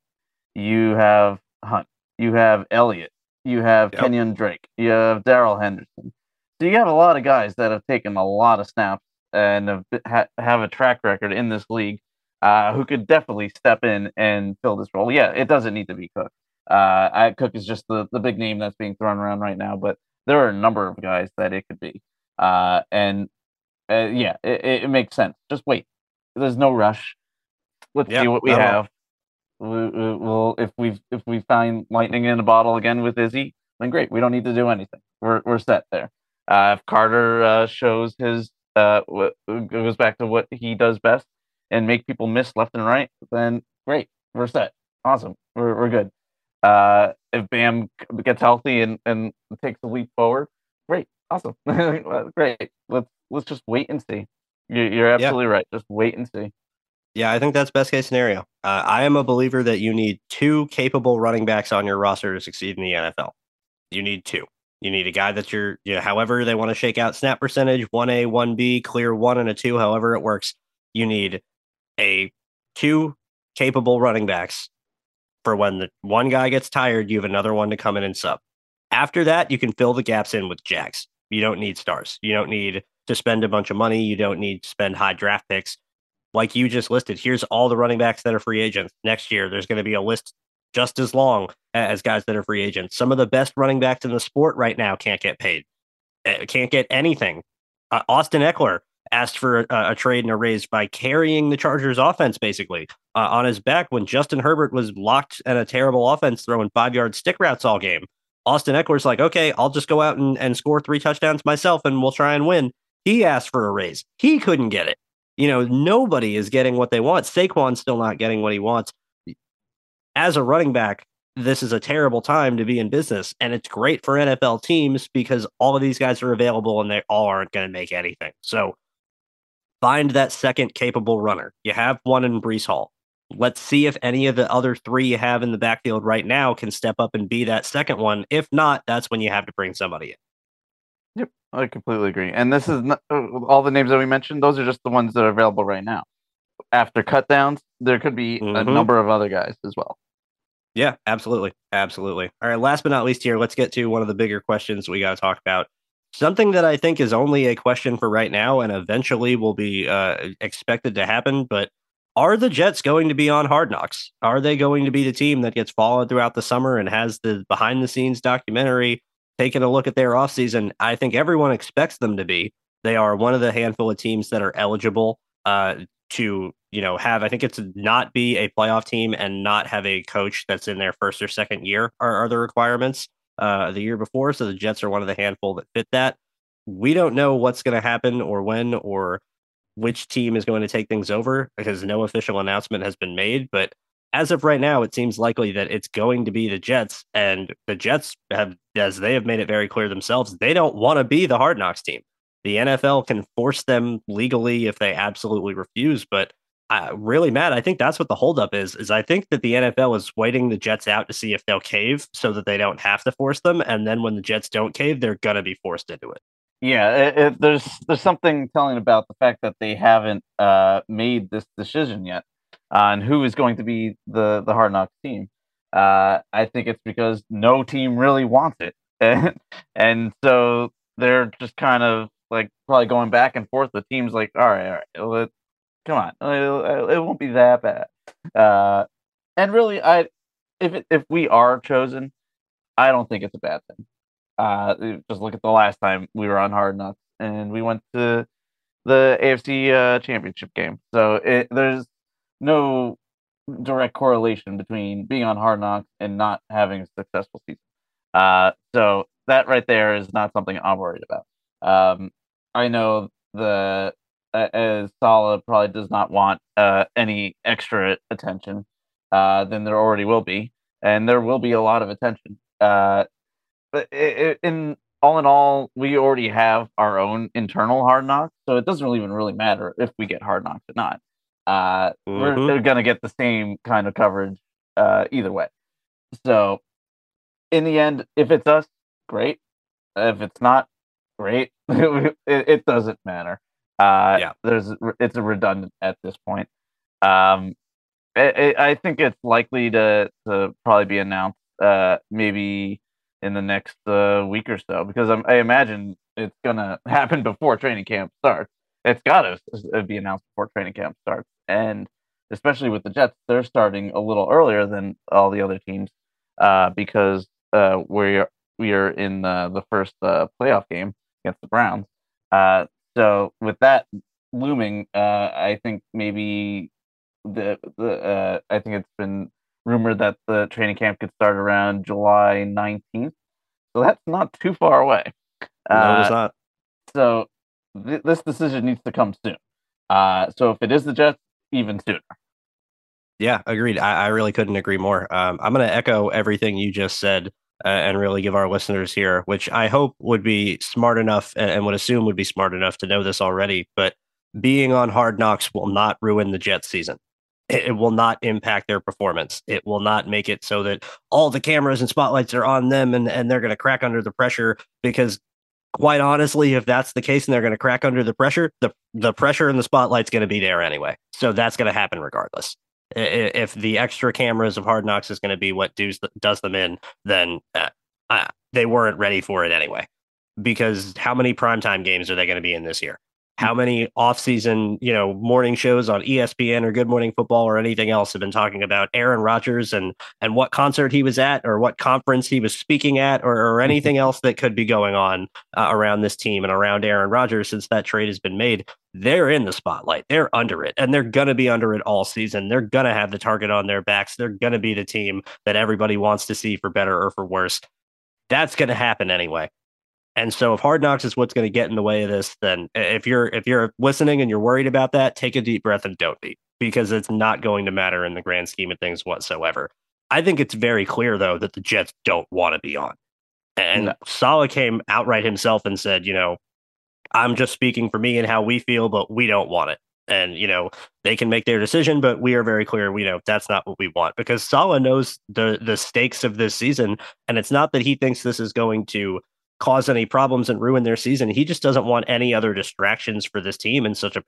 You have Hunt. You have Elliott. You have Kenyon Drake. You have Darrell Henderson. So you have a lot of guys that have taken a lot of snaps and have a track record in this league who could definitely step in and fill this role. Yeah, it doesn't need to be Cook. Cook is just the big name that's being thrown around right now, but there are a number of guys that it could be. It makes sense. Just wait. There's no rush. Let's see what we have. Well, if we find lightning in a bottle again with Izzy, then great. We don't need to do anything. We're set there. If Carter shows his goes back to what he does best and make people miss left and right, then great, we're set. Awesome, we're good. If Bam gets healthy and takes a leap forward, great, awesome, great. Let's just wait and see. You're absolutely right. Just wait and see. Yeah, I think that's best case scenario. I am a believer that you need two capable running backs on your roster to succeed in the NFL. You need two. You need a guy that however they want to shake out snap percentage, 1A, 1B, clear 1 and a 2, however it works. You need two capable running backs for when the one guy gets tired, you have another one to come in and sub. After that, you can fill the gaps in with jacks. You don't need stars. You don't need to spend a bunch of money. You don't need to spend high draft picks. Like you just listed, here's all the running backs that are free agents. Next year, there's going to be a list just as long as guys that are free agents. Some of the best running backs in the sport right now can't get paid, can't get anything. Austin Eckler asked for a trade and a raise by carrying the Chargers offense, basically, on his back when Justin Herbert was locked at a terrible offense throwing 5-yard stick routes all game. Austin Eckler's like, okay, I'll just go out and score 3 touchdowns myself and we'll try and win. He asked for a raise. He couldn't get it. You know, nobody is getting what they want. Saquon's still not getting what he wants. As a running back, this is a terrible time to be in business, and it's great for NFL teams because all of these guys are available and they all aren't going to make anything. So find that second capable runner. You have one in Breece Hall. Let's see if any of the other three you have in the backfield right now can step up and be that second one. If not, that's when you have to bring somebody in. Yep, I completely agree. And this is not, all the names that we mentioned, those are just the ones that are available right now. After cutdowns, there could be a number of other guys as well. Yeah, absolutely. Absolutely. All right, last but not least here, let's get to one of the bigger questions we got to talk about. Something that I think is only a question for right now and eventually will be expected to happen, but are the Jets going to be on Hard Knocks? Are they going to be the team that gets followed throughout the summer and has the behind-the-scenes documentary taking a look at their offseason? I think everyone expects them to be. They are one of the handful of teams that are eligible to, you know, have, I think it's not be a playoff team and not have a coach that's in their first or second year are the requirements the year before. So the Jets are one of the handful that fit that. We don't know what's going to happen or when or which team is going to take things over because no official announcement has been made. But as of right now, it seems likely that it's going to be the Jets, and the Jets have, as they have made it very clear themselves, they don't want to be the Hard Knocks team. The NFL can force them legally if they absolutely refuse, but really, Matt, I think that's what the holdup is I think that the NFL is waiting the Jets out to see if they'll cave so that they don't have to force them, and then when the Jets don't cave, they're going to be forced into it. Yeah, there's something telling about the fact that they haven't made this decision yet on who is going to be the Hard Knocks team. I think it's because no team really wants it. And so they're just kind of like probably going back and forth. The team's like, all right, come on, it won't be that bad. And really, if we are chosen, I don't think it's a bad thing. Just look at the last time we were on Hard Knocks and we went to the AFC championship game. So there's no direct correlation between being on Hard Knocks and not having a successful season. So that right there is not something I'm worried about. I know the Salah probably does not want any extra attention than there already will be, and there will be a lot of attention. But in all, we already have our own internal Hard Knocks, so it doesn't really matter if we get Hard Knocks or not. We're going to get the same kind of coverage either way. So in the end, if it's us, great. If it's not, great. It doesn't matter. It's a redundant at this point. I think it's likely to probably be announced maybe in the next week or so, because I imagine it's going to happen before training camp starts. It's got to be announced before training camp starts. And especially with the Jets, they're starting a little earlier than all the other teams because we are in the first playoff game against the Browns. So with that looming, I think maybe I think it's been rumored that the training camp could start around July 19th. So that's not too far away. No, it's not. So this decision needs to come soon. So if it is the Jets, even sooner. Yeah, agreed. I really couldn't agree more. I'm going to echo everything you just said and really give our listeners here, which I hope would be smart enough and would assume would be smart enough to know this already. But being on Hard Knocks will not ruin the Jets season. It will not impact their performance. It will not make it so that all the cameras and spotlights are on them and they're going to crack under the pressure, because quite honestly, if that's the case and they're going to crack under the pressure, the pressure and the spotlight's going to be there anyway. So that's going to happen regardless. If the extra cameras of Hard Knocks is going to be what does them in, then they weren't ready for it anyway. Because how many primetime games are they going to be in this year? How many off-season, morning shows on ESPN or Good Morning Football or anything else have been talking about Aaron Rodgers and what concert he was at or what conference he was speaking at or anything else that could be going on around this team and around Aaron Rodgers since that trade has been made? They're in the spotlight. They're under it, and they're going to be under it all season. They're going to have the target on their backs. They're going to be the team that everybody wants to see, for better or for worse. That's going to happen anyway. And so if Hard Knocks is what's going to get in the way of this, then if you're listening and you're worried about that, take a deep breath and don't be, because it's not going to matter in the grand scheme of things whatsoever. I think it's very clear, though, that the Jets don't want to be on. And no. Salah came outright himself and said, I'm just speaking for me and how we feel, but we don't want it. And, they can make their decision, but we are very clear. We know that's not what we want, because Salah knows the stakes of this season. And it's not that he thinks this is going to cause any problems and ruin their season. He just doesn't want any other distractions for this team in such a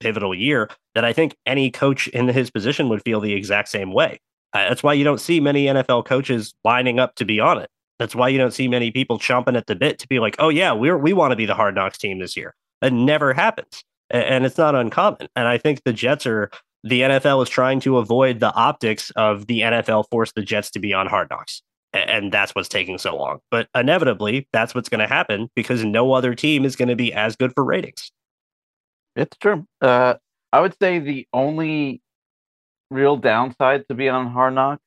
pivotal year, that I think any coach in his position would feel the exact same way. That's why you don't see many NFL coaches lining up to be on it. That's why you don't see many people chomping at the bit to be like, oh yeah, we want to be the Hard Knocks team this year. That never happens. And it's not uncommon. And I think the Jets the NFL is trying to avoid the optics of the NFL forced the Jets to be on Hard Knocks. And that's what's taking so long. But inevitably, that's what's going to happen, because no other team is going to be as good for ratings. It's true. I would say the only real downside to be on Hard Knocks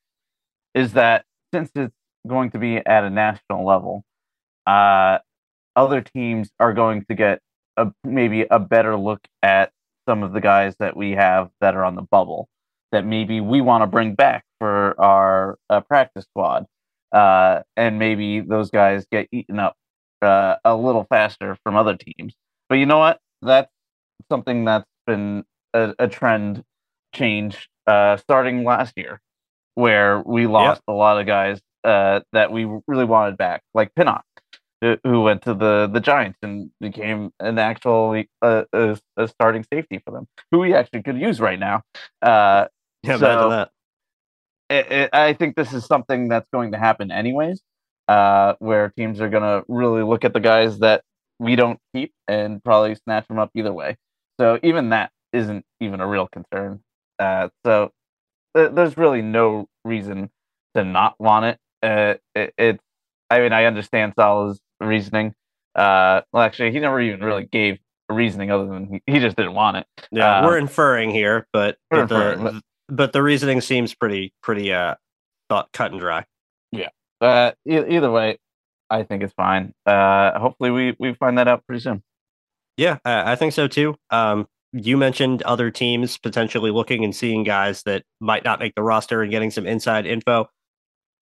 is that since it's going to be at a national level, other teams are going to get maybe a better look at some of the guys that we have that are on the bubble that maybe we want to bring back for our practice squad. And maybe those guys get eaten up a little faster from other teams. But you know what? That's something that's been a trend change starting last year, where we lost a lot of guys that we really wanted back, like Pinnock, who went to the Giants and became an actual a starting safety for them, who we actually could use right now. Yeah, so, imagine that. I think this is something that's going to happen anyways, where teams are going to really look at the guys that we don't keep and probably snatch them up either way. So even that isn't even a real concern. So there's really no reason to not want it. I understand Salah's reasoning. Well, actually, he never even really gave a reasoning other than he just didn't want it. Yeah, we're inferring here, but the reasoning seems pretty cut and dry. Yeah. Either way, I think it's fine. Hopefully we find that out pretty soon. Yeah, I think so too. You mentioned other teams potentially looking and seeing guys that might not make the roster and getting some inside info.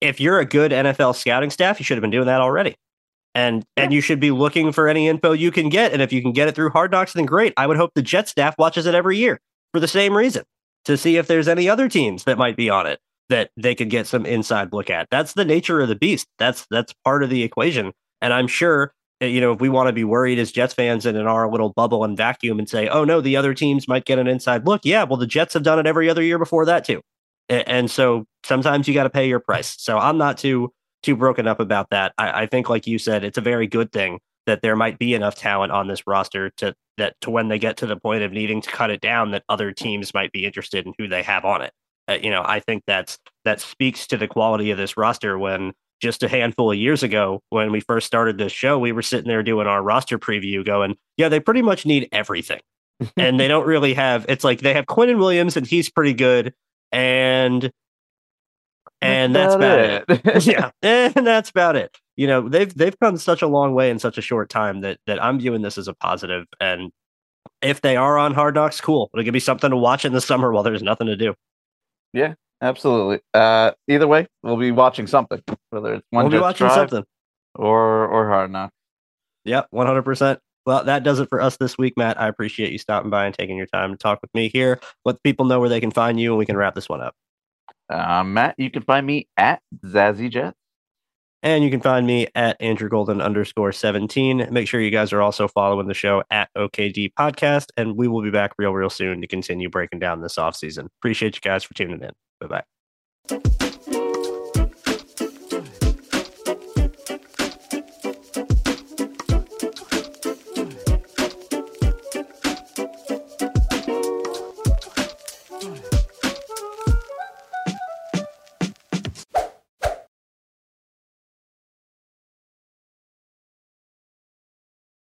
If you're a good NFL scouting staff, you should have been doing that already. And you should be looking for any info you can get. And if you can get it through Hard Knocks, then great. I would hope the Jet staff watches it every year for the same reason, to see if there's any other teams that might be on it that they could get some inside look at. That's the nature of the beast. That's part of the equation. And I'm sure, you know, if we want to be worried as Jets fans and in our little bubble and vacuum and say, oh, no, the other teams might get an inside look. Yeah, well, the Jets have done it every other year before that, too. And so sometimes you got to pay your price. So I'm not too broken up about that. I think, like you said, it's a very good thing that there might be enough talent on this roster to when they get to the point of needing to cut it down, that other teams might be interested in who they have on it. I think that speaks to the quality of this roster. When just a handful of years ago, when we first started this show, we were sitting there doing our roster preview going, yeah, they pretty much need everything. And they don't really have, it's like they have Quinnen Williams and he's pretty good. And that's about it. Yeah. And that's about it. You know, they've come such a long way in such a short time that I'm viewing this as a positive. And if they are on Hard Knocks, cool. But it could be something to watch in the summer while there's nothing to do. Yeah, absolutely. Either way, we'll be watching something, whether it's one Jets drive something or Hard Knocks. Yeah, 100%. Well, that does it for us this week, Matt. I appreciate you stopping by and taking your time to talk with me here. Let the people know where they can find you, and we can wrap this one up. Matt, you can find me at ZazzyJets. And you can find me at AndrewGolden_17. Make sure you guys are also following the show at OKD Podcast. And we will be back real soon to continue breaking down this offseason. Appreciate you guys for tuning in. Bye-bye.